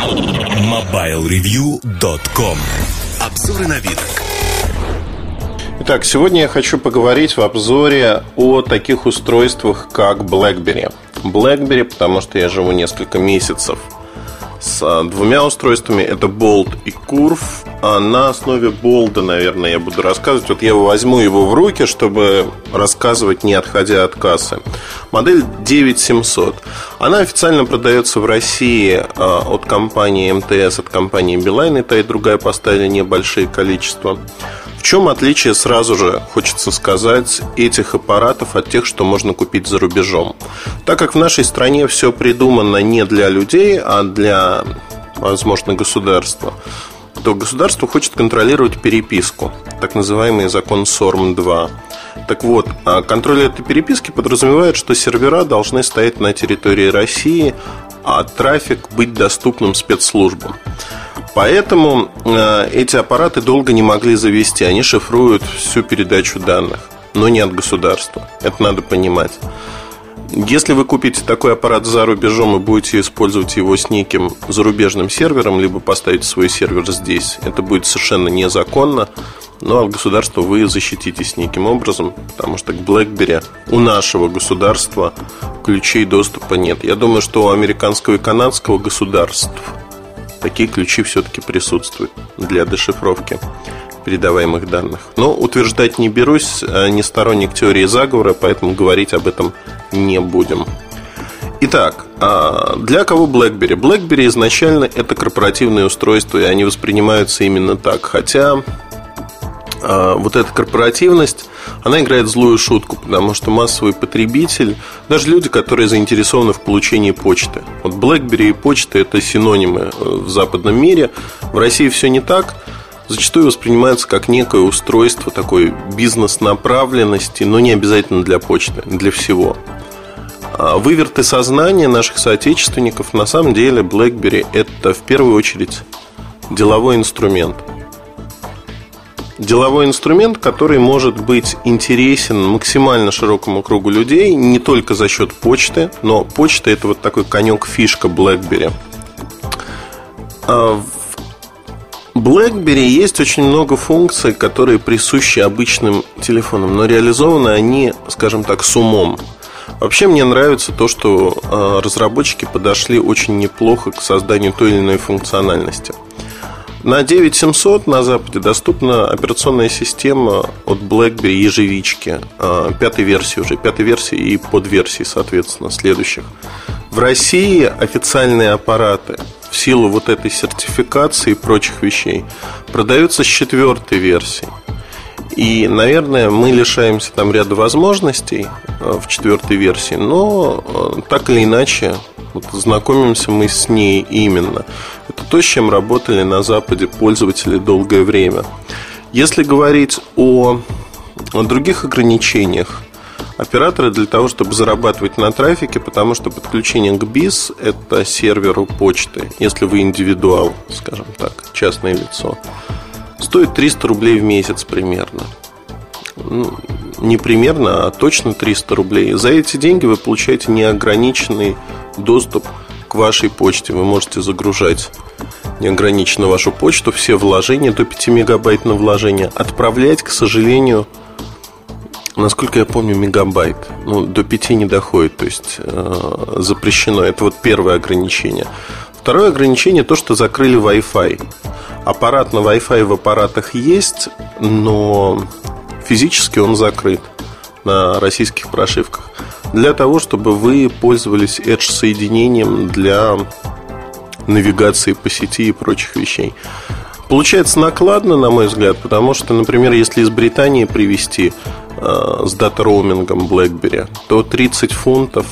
MobileReview.com. Обзоры на вид. Итак, сегодня я хочу поговорить в обзоре о таких устройствах, как BlackBerry. BlackBerry, потому что я живу несколько месяцев с двумя устройствами. Это Bold и Curve. А на основе Bold, наверное, я буду рассказывать. Вот я возьму его в руки, чтобы рассказывать, не отходя от кассы. Модель 9700. Она официально продается в России от компании МТС, от компании Билайн. И та, и другая поставили небольшие количества. В чем отличие, сразу же хочется сказать, этих аппаратов от тех, что можно купить за рубежом? Так как в нашей стране все придумано не для людей, а для, возможно, государства, то государство хочет контролировать переписку, так называемый закон СОРМ-2. Так вот, контроль этой переписки подразумевает, что сервера должны стоять на территории России, а трафик быть доступным спецслужбам. Поэтому эти аппараты долго не могли завести. Они шифруют всю передачу данных, но не от государства. Это надо понимать. Если вы купите такой аппарат за рубежом и будете использовать его с неким зарубежным сервером, либо поставите свой сервер здесь, это будет совершенно незаконно. Но от государства вы защититесь неким образом, потому что к BlackBerry у нашего государства ключей доступа нет. Я думаю, что у американского и канадского государств такие ключи все-таки присутствуют для дешифровки передаваемых данных. Но утверждать не берусь, не сторонник теории заговора, поэтому говорить об этом не будем. Итак, для кого BlackBerry? BlackBerry изначально это корпоративные устройства, и они воспринимаются именно так. Хотя вот эта корпоративность, она играет злую шутку, потому что массовый потребитель, даже люди, которые заинтересованы в получении почты. Вот BlackBerry и почта – это синонимы в западном мире. В России все не так. Зачастую воспринимается как некое устройство такой бизнес-направленности, но не обязательно для почты, для всего. Выверты сознания наших соотечественников. На самом деле BlackBerry – это в первую очередь деловой инструмент. Деловой инструмент, который может быть интересен максимально широкому кругу людей, не только за счет почты, но почта – это вот такой конек-фишка BlackBerry. В BlackBerry есть очень много функций, которые присущи обычным телефонам, но реализованы они, скажем так, с умом. Вообще мне нравится то, что разработчики подошли очень неплохо к созданию той или иной функциональности. На 9700 на Западе доступна операционная система от BlackBerry ежевички, пятой версии уже, пятой версии и подверсии, соответственно, следующих. В России официальные аппараты в силу вот этой сертификации и прочих вещей продаются с четвертой версии. И, наверное, мы лишаемся там ряда возможностей в четвертой версии, но так или иначе вот знакомимся мы с ней именно. Это то, с чем работали на Западе пользователи долгое время. Если говорить о других ограничениях, операторы для того, чтобы зарабатывать на трафике, потому что подключение к BIS – это серверу почты, если вы индивидуал, скажем так, частное лицо, стоит 300 рублей в месяц примерно. Ну, не примерно, а точно 300 рублей. За эти деньги вы получаете неограниченный доступ к вашей почте. Вы можете загружать неограниченно вашу почту, все вложения до 5 мегабайт на вложение. Отправлять, к сожалению, насколько я помню, мегабайт. Ну, до 5 не доходит, то есть запрещено. Это вот первое ограничение. Второе ограничение – то, что закрыли Wi-Fi. Аппарат на Wi-Fi в аппаратах есть, но физически он закрыт на российских прошивках. Для того, чтобы вы пользовались Edge-соединением для навигации по сети и прочих вещей. Получается накладно, на мой взгляд, потому что, например, если из Британии привезти с дата-роумингом BlackBerry, то 30 фунтов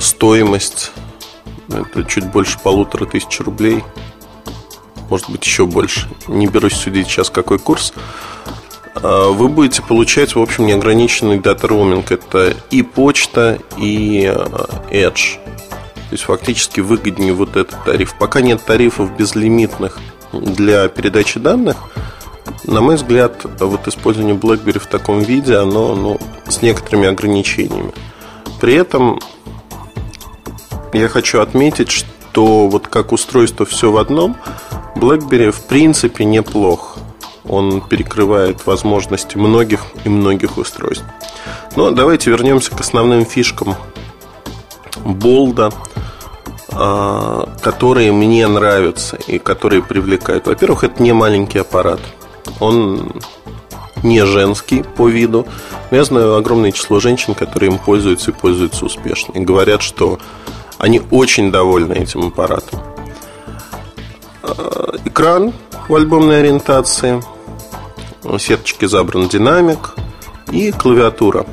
стоимость, это чуть больше 1500 рублей, может быть, еще больше. Не берусь судить сейчас, какой курс. Вы будете получать, в общем, неограниченный дата-роуминг. Это и почта, и Edge. То есть, фактически, выгоднее вот этот тариф. Пока нет тарифов безлимитных для передачи данных, на мой взгляд, вот использование BlackBerry в таком виде, оно с некоторыми ограничениями. При этом я хочу отметить, что что вот как устройство все в одном, BlackBerry в принципе неплох. Он перекрывает возможности многих и многих устройств. Но давайте вернемся к основным фишкам Болда, которые мне нравятся и которые привлекают. Во-первых, это не маленький аппарат. Он не женский по виду. Я знаю огромное число женщин, которые им пользуются и пользуются успешно. И говорят, что они очень довольны этим аппаратом. Экран в альбомной ориентации, сеточки забран динамик и клавиатура.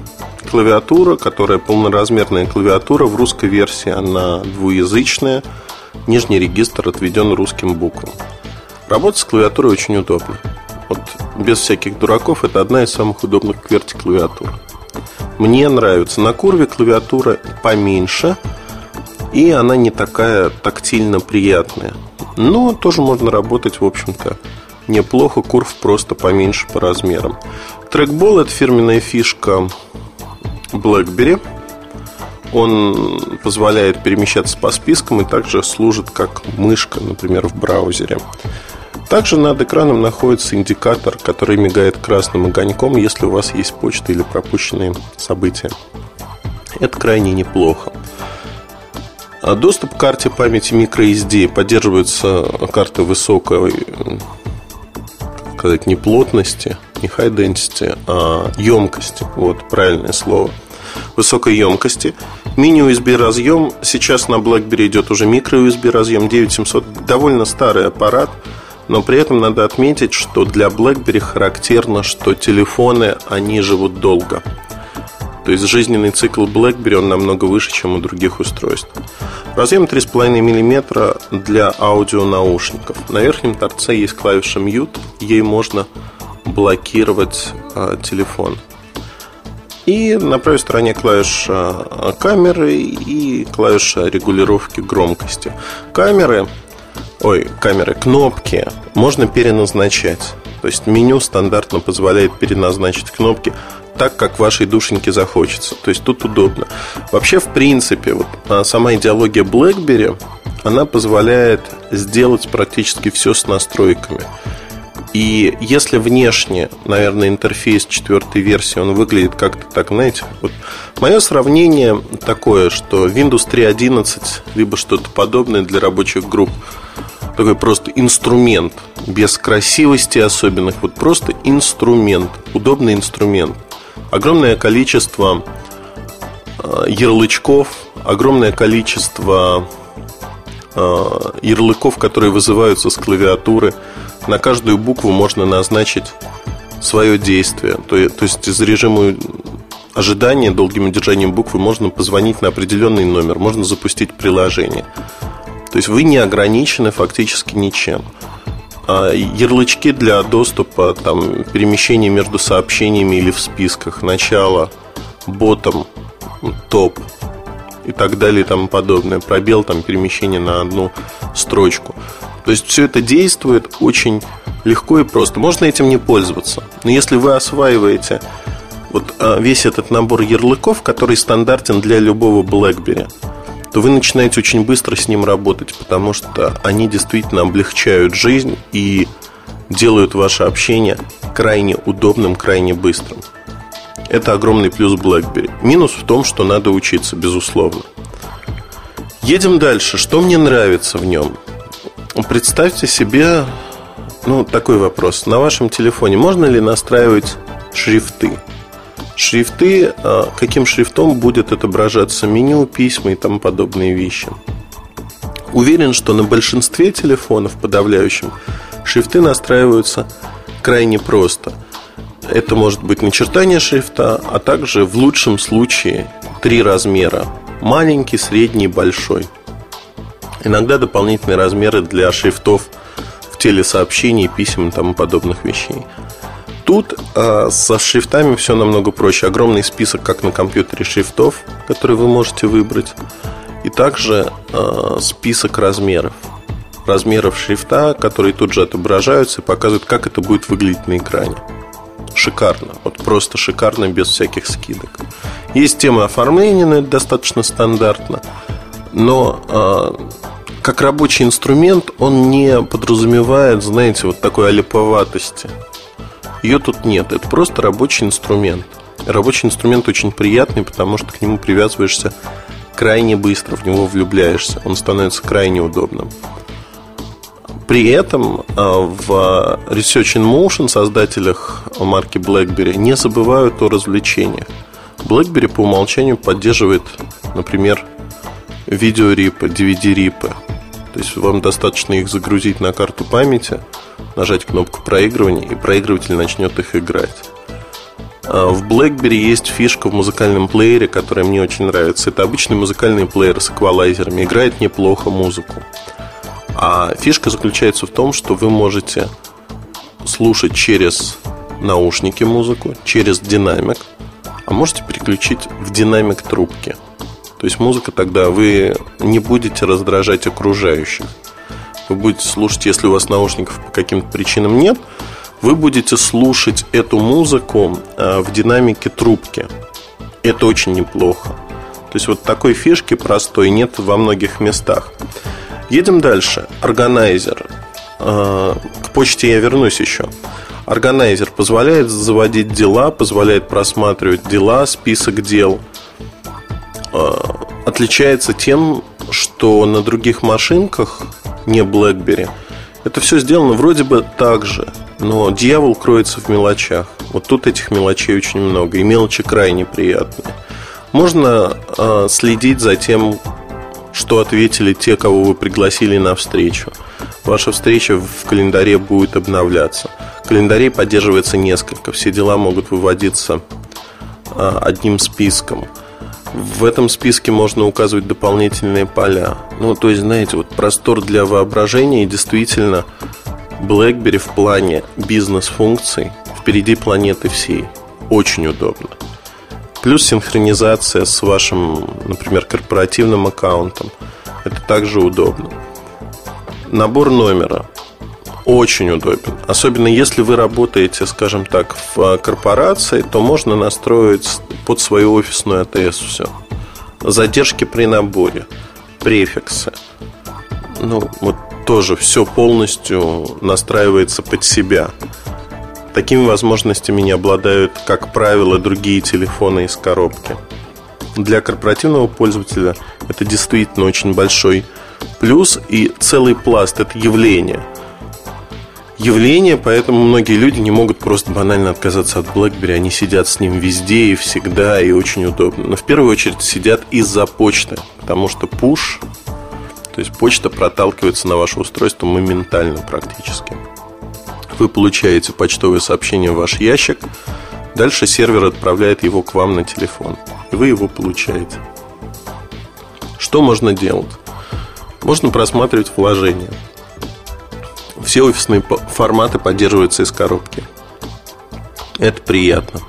Клавиатура, которая полноразмерная клавиатура. В русской версии она двуязычная. Нижний регистр отведен русским буквам. Работать с клавиатурой очень удобно. Вот, без всяких дураков, это одна из самых удобных QWERTY клавиатур. Мне нравится. На Curve клавиатура поменьше, и она не такая тактильно приятная. Но тоже можно работать, в общем-то, неплохо. Curve просто поменьше по размерам. Трекбол – это фирменная фишка BlackBerry. Он позволяет перемещаться по спискам и также служит как мышка, например, в браузере. Также над экраном находится индикатор, который мигает красным огоньком, если у вас есть почта или пропущенные события. Это крайне неплохо. Доступ к карте памяти microSD. Поддерживаются карты высокой, как сказать, не плотности, не high density, а емкости. Вот правильное слово. Высокой емкости. Мини-USB разъем. Сейчас на BlackBerry идет уже микро-USB разъем 9700. Довольно старый аппарат. Но при этом надо отметить, что для BlackBerry характерно, что телефоны, они живут долго. То есть жизненный цикл BlackBerry, он намного выше, чем у других устройств. Разъем 3,5 мм для аудионаушников. На верхнем торце есть клавиша Mute. Ей можно блокировать телефон. И на правой стороне клавиша камеры и клавиша регулировки громкости. Кнопки можно переназначать. То есть меню стандартно позволяет переназначить кнопки так, как вашей душеньке захочется. То есть тут удобно. Вообще, в принципе, вот сама идеология BlackBerry, она позволяет сделать практически все с настройками. И если внешне, наверное, интерфейс 4-й версии, он выглядит как-то так, знаете, вот мое сравнение такое, что Windows 3.11, либо что-то подобное для рабочих групп, такой просто инструмент, без красивости особенных, вот просто инструмент, удобный инструмент. Огромное количество ярлычков, огромное количество ярлыков, которые вызываются с клавиатуры. На каждую букву можно назначить свое действие. То есть из режима ожидания долгим удержанием буквы можно позвонить на определенный номер, можно запустить приложение. То есть вы не ограничены фактически ничем. Ярлычки для доступа, там, перемещения между сообщениями или в списках, начало, ботом, топ и так далее и тому подобное. Пробел, там, перемещение на одну строчку. То есть все это действует очень легко и просто. Можно этим не пользоваться. Но если вы осваиваете вот весь этот набор ярлыков, который стандартен для любого BlackBerry, то вы начинаете очень быстро с ним работать, потому что они действительно облегчают жизнь и делают ваше общение крайне удобным, крайне быстрым. Это огромный плюс BlackBerry. Минус в том, что надо учиться, безусловно. Едем дальше. Что мне нравится в нем? Представьте себе, такой вопрос. На вашем телефоне можно ли настраивать шрифты? Шрифты, каким шрифтом будет отображаться меню, письма и тому подобные вещи. Уверен, что на большинстве телефонов, подавляющем, шрифты настраиваются крайне просто. Это может быть начертание шрифта, а также в лучшем случае 3 размера: маленький, средний, большой. Иногда дополнительные размеры для шрифтов в телесообщении, писем и тому подобных вещей. Тут со шрифтами все намного проще. Огромный список, как на компьютере, шрифтов, которые вы можете выбрать. И также список размеров. Размеров шрифта, которые тут же отображаются и показывают, как это будет выглядеть на экране. Шикарно. Вот просто шикарно, без всяких скидок. Есть тема оформления, но это достаточно стандартно. Но как рабочий инструмент он не подразумевает, знаете, вот такой олиповатости. Ее тут нет, это просто рабочий инструмент. Рабочий инструмент очень приятный, потому что к нему привязываешься крайне быстро, в него влюбляешься, он становится крайне удобным. При этом в Research in Motion создателях марки BlackBerry не забывают о развлечениях. BlackBerry по умолчанию поддерживает, например, видеорипы, DVD-рипы. То есть вам достаточно их загрузить на карту памяти, нажать кнопку проигрывания, и проигрыватель начнет их играть. В BlackBerry есть фишка в музыкальном плеере, которая мне очень нравится. Это обычный музыкальный плеер с эквалайзерами. Играет неплохо музыку. А фишка заключается в том, что вы можете слушать через наушники музыку, через динамик, а можете переключить в динамик трубки. То есть музыка тогда, вы не будете раздражать окружающих. Вы будете слушать, если у вас наушников по каким-то причинам нет, вы будете слушать эту музыку в динамике трубки. Это очень неплохо. То есть вот такой фишки простой нет во многих местах. Едем дальше. Органайзер. К почте я вернусь еще. Органайзер позволяет заводить дела, позволяет просматривать дела, список дел. Отличается тем, что на других машинках, не BlackBerry, это все сделано вроде бы так же, но дьявол кроется в мелочах. Вот тут этих мелочей очень много, и мелочи крайне приятные. Можно следить за тем, что ответили те, кого вы пригласили на встречу. Ваша встреча в календаре будет обновляться. Календарей поддерживается несколько. Все дела могут выводиться одним списком. В этом списке можно указывать дополнительные поля. Ну, то есть, знаете, вот простор для воображения. И действительно, BlackBerry в плане бизнес-функций впереди планеты всей. Очень удобно. Плюс синхронизация с вашим, например, корпоративным аккаунтом. Это также удобно. Набор номера очень удобен. Особенно если вы работаете, скажем так, в корпорации, то можно настроить под свою офисную АТС все. Задержки при наборе, префиксы. Ну, вот тоже все полностью настраивается под себя. Такими возможностями не обладают, как правило, другие телефоны из коробки. Для корпоративного пользователя это действительно очень большой плюс и целый пласт. Это явление. Явление, поэтому многие люди не могут просто банально отказаться от BlackBerry. Они сидят с ним везде и всегда, и очень удобно. Но в первую очередь сидят из-за почты, потому что push, то есть почта проталкивается на ваше устройство моментально практически. Вы получаете почтовое сообщение в ваш ящик, дальше сервер отправляет его к вам на телефон, и вы его получаете. Что можно делать? Можно просматривать вложения. Все офисные форматы поддерживаются из коробки. Это приятно.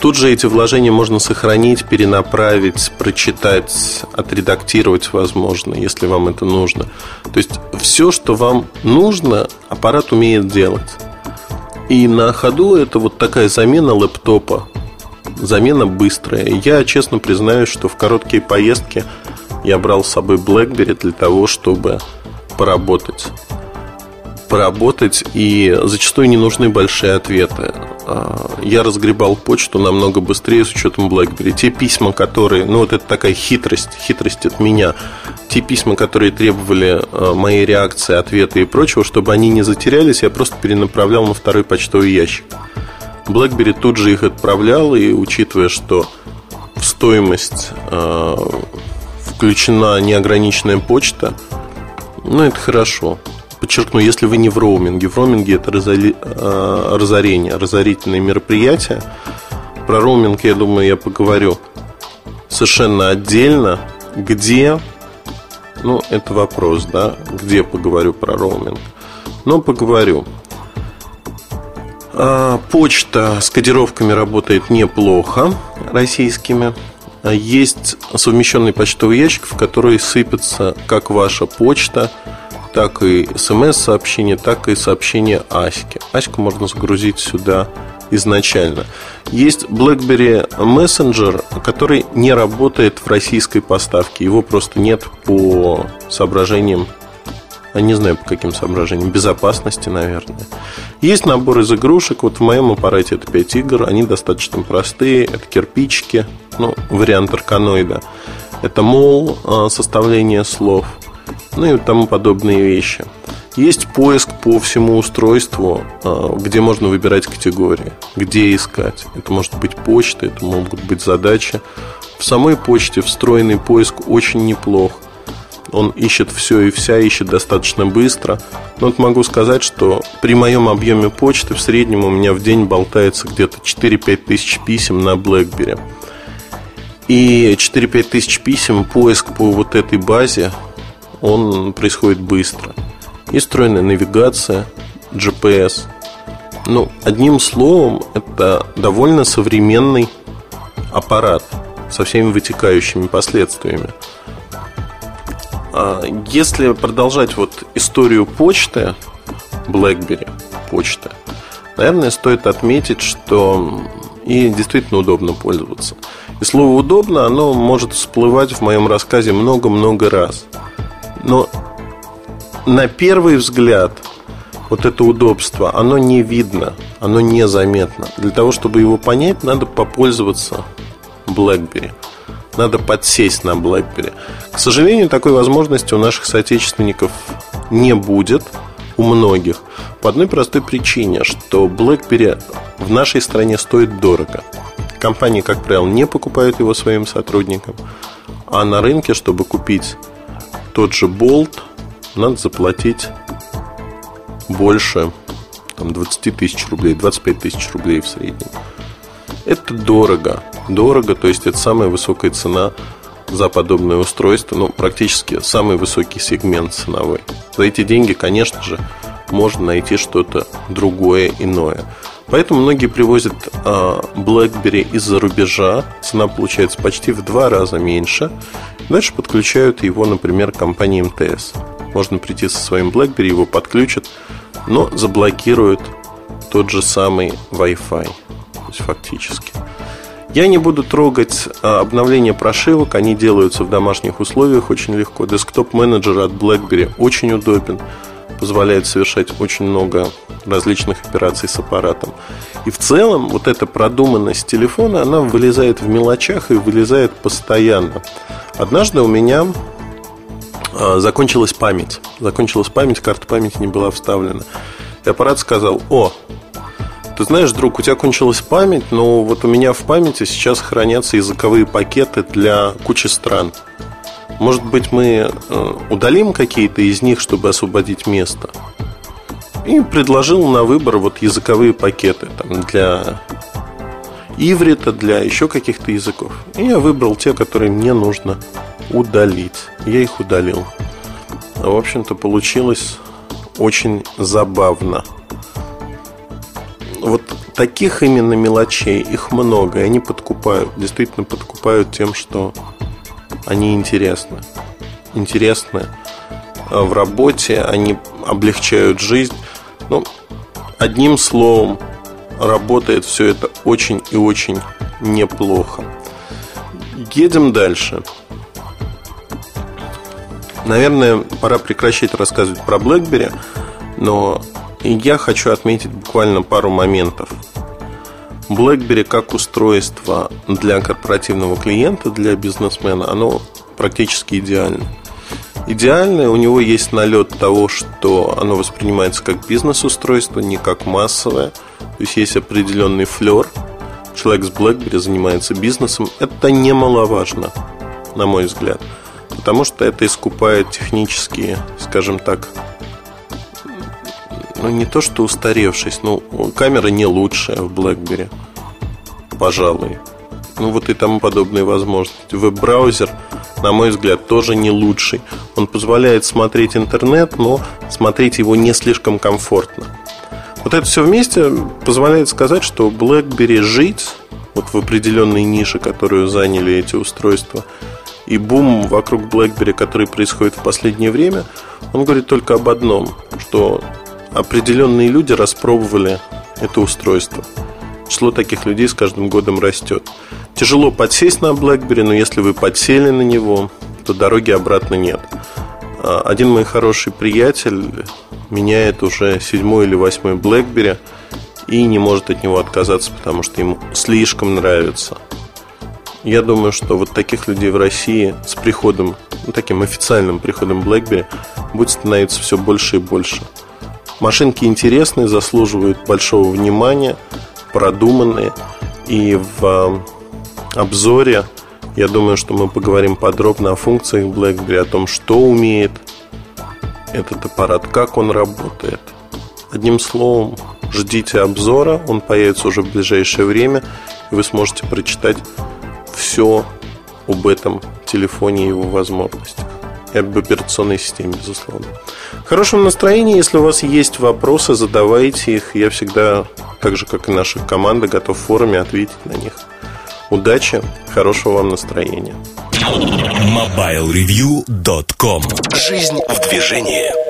Тут же эти вложения можно сохранить, перенаправить, прочитать, отредактировать, возможно, если вам это нужно. То есть все, что вам нужно, аппарат умеет делать. И на ходу это вот такая замена лэптопа. Замена быстрая. Я честно признаюсь, что в короткие поездки я брал с собой BlackBerry для того, чтобы поработать. Поработать, и зачастую не нужны большие ответы. Я разгребал почту намного быстрее с учетом BlackBerry. Те письма, которые... Ну, вот это такая хитрость от меня. Те письма, которые требовали моей реакции, ответа и прочего, чтобы они не затерялись, я просто перенаправлял на второй почтовый ящик. BlackBerry тут же их отправлял, и учитывая, что в стоимость включена неограниченная почта, ну, это хорошо. Подчеркну, если вы не в роуминге. В роуминге это разорение, разорительные мероприятия. Про роуминг, я думаю, я поговорю совершенно отдельно. Где? Ну, это вопрос, да? Где поговорю про роуминг? Но поговорю. Почта с кодировками работает неплохо, российскими. Есть совмещенный почтовый ящик, в который сыпется как ваша почта, так и смс-сообщение, так и сообщение Аськи. Аську можно загрузить сюда изначально. Есть BlackBerry Messenger, который не работает в российской поставке. Его просто нет по соображениям, я не знаю, по каким соображениям, безопасности, наверное. Есть набор из игрушек. Вот в моем аппарате это 5 игр. Они достаточно простые. Это кирпичики, ну, вариант арканоида. Это мол, составление слов, ну и тому подобные вещи. Есть поиск по всему устройству, где можно выбирать категории, где искать. Это может быть почта, это могут быть задачи. В самой почте встроенный поиск очень неплох. Он ищет все и вся, ищет достаточно быстро. Но вот могу сказать, что при моем объеме почты в среднем у меня в день болтается где-то 4-5 тысяч писем на BlackBerry. И 4-5 тысяч писем, поиск по вот этой базе, он происходит быстро. И встроенная навигация, GPS. Ну, одним словом, это довольно современный аппарат со всеми вытекающими последствиями. Если продолжать вот историю почты, BlackBerry почты, наверное, стоит отметить, что ей действительно удобно пользоваться. И слово «удобно», оно может всплывать в моем рассказе много-много раз. Но на первый взгляд вот это удобство, оно не видно, оно незаметно. Для того, чтобы его понять, надо попользоваться BlackBerry. Надо подсесть на BlackBerry. К сожалению, такой возможности у наших соотечественников не будет, у многих. По одной простой причине, что BlackBerry в нашей стране стоит дорого. Компании, как правило, не покупают его своим сотрудникам. А на рынке, чтобы купить тот же Bold, надо заплатить больше там, 20 тысяч рублей, 25 тысяч рублей в среднем. Это дорого. Дорого, то есть это самая высокая цена за подобное устройство. Ну, практически самый высокий сегмент ценовой. За эти деньги, конечно же, можно найти что-то другое, иное. Поэтому многие привозят BlackBerry из-за рубежа. Цена получается почти в 2 раза меньше. Дальше подключают его, например, компании МТС. Можно прийти со своим BlackBerry, его подключат, но заблокируют тот же самый Wi-Fi. То есть фактически. Я не буду трогать обновление прошивок. Они делаются в домашних условиях очень легко. Десктоп-менеджер от BlackBerry очень удобен. Позволяет совершать очень много различных операций с аппаратом. И в целом вот эта продуманность телефона, она вылезает в мелочах и вылезает постоянно. Однажды у меня закончилась память. Карта памяти не была вставлена. И аппарат сказал: «О, ты знаешь, друг, у тебя кончилась память, но вот у меня в памяти сейчас хранятся языковые пакеты для кучи стран. Может быть, мы удалим какие-то из них, чтобы освободить место?» И предложил на выбор вот языковые пакеты там, для иврита, для еще каких-то языков. И я выбрал те, которые мне нужно удалить. Я их удалил. В общем-то, получилось очень забавно. Вот таких именно мелочей, их много. И они подкупают, действительно подкупают тем, что они интересны. Интересны в работе, они облегчают жизнь. Ну, одним словом, работает все это очень и очень неплохо. Едем дальше. Наверное, пора прекращать рассказывать про BlackBerry, но я хочу отметить буквально пару моментов. BlackBerry как устройство для корпоративного клиента, для бизнесмена, оно практически идеально. Идеальное, у него есть налет того, что оно воспринимается как бизнес-устройство, не как массовое. То есть есть определенный флер. Человек с BlackBerry занимается бизнесом. Это немаловажно, на мой взгляд, потому что это искупает технические, скажем так, ну, не то что устаревшись, но камера не лучшая в BlackBerry, пожалуй. Ну, вот и тому подобные возможности. Веб-браузер, на мой взгляд, тоже не лучший. Он позволяет смотреть интернет, но смотреть его не слишком комфортно. Вот это все вместе позволяет сказать, что BlackBerry жить вот в определенной нише, которую заняли эти устройства, и бум вокруг BlackBerry, который происходит в последнее время, он говорит только об одном, что определенные люди распробовали это устройство. Число таких людей с каждым годом растет. Тяжело подсесть на BlackBerry, но если вы подсели на него, то дороги обратно нет. Один мой хороший приятель меняет уже 7-й или 8-й BlackBerry и не может от него отказаться, потому что ему слишком нравится. Я думаю, что вот таких людей в России с приходом, ну, таким официальным приходом BlackBerry будет становиться все больше и больше. Машинки интересные, заслуживают большого внимания, продуманные. И в обзоре, я думаю, что мы поговорим подробно о функциях BlackBerry, о том, что умеет этот аппарат, как он работает. Одним словом, ждите обзора, он появится уже в ближайшее время, и вы сможете прочитать все об этом телефоне и его возможностях. И об операционной системе, безусловно. В хорошем настроении, если у вас есть вопросы, задавайте их. Я всегда, так же как и наша команда, готов в форуме ответить на них. Удачи, хорошего вам настроения. MobileReview.com. Жизнь в движении.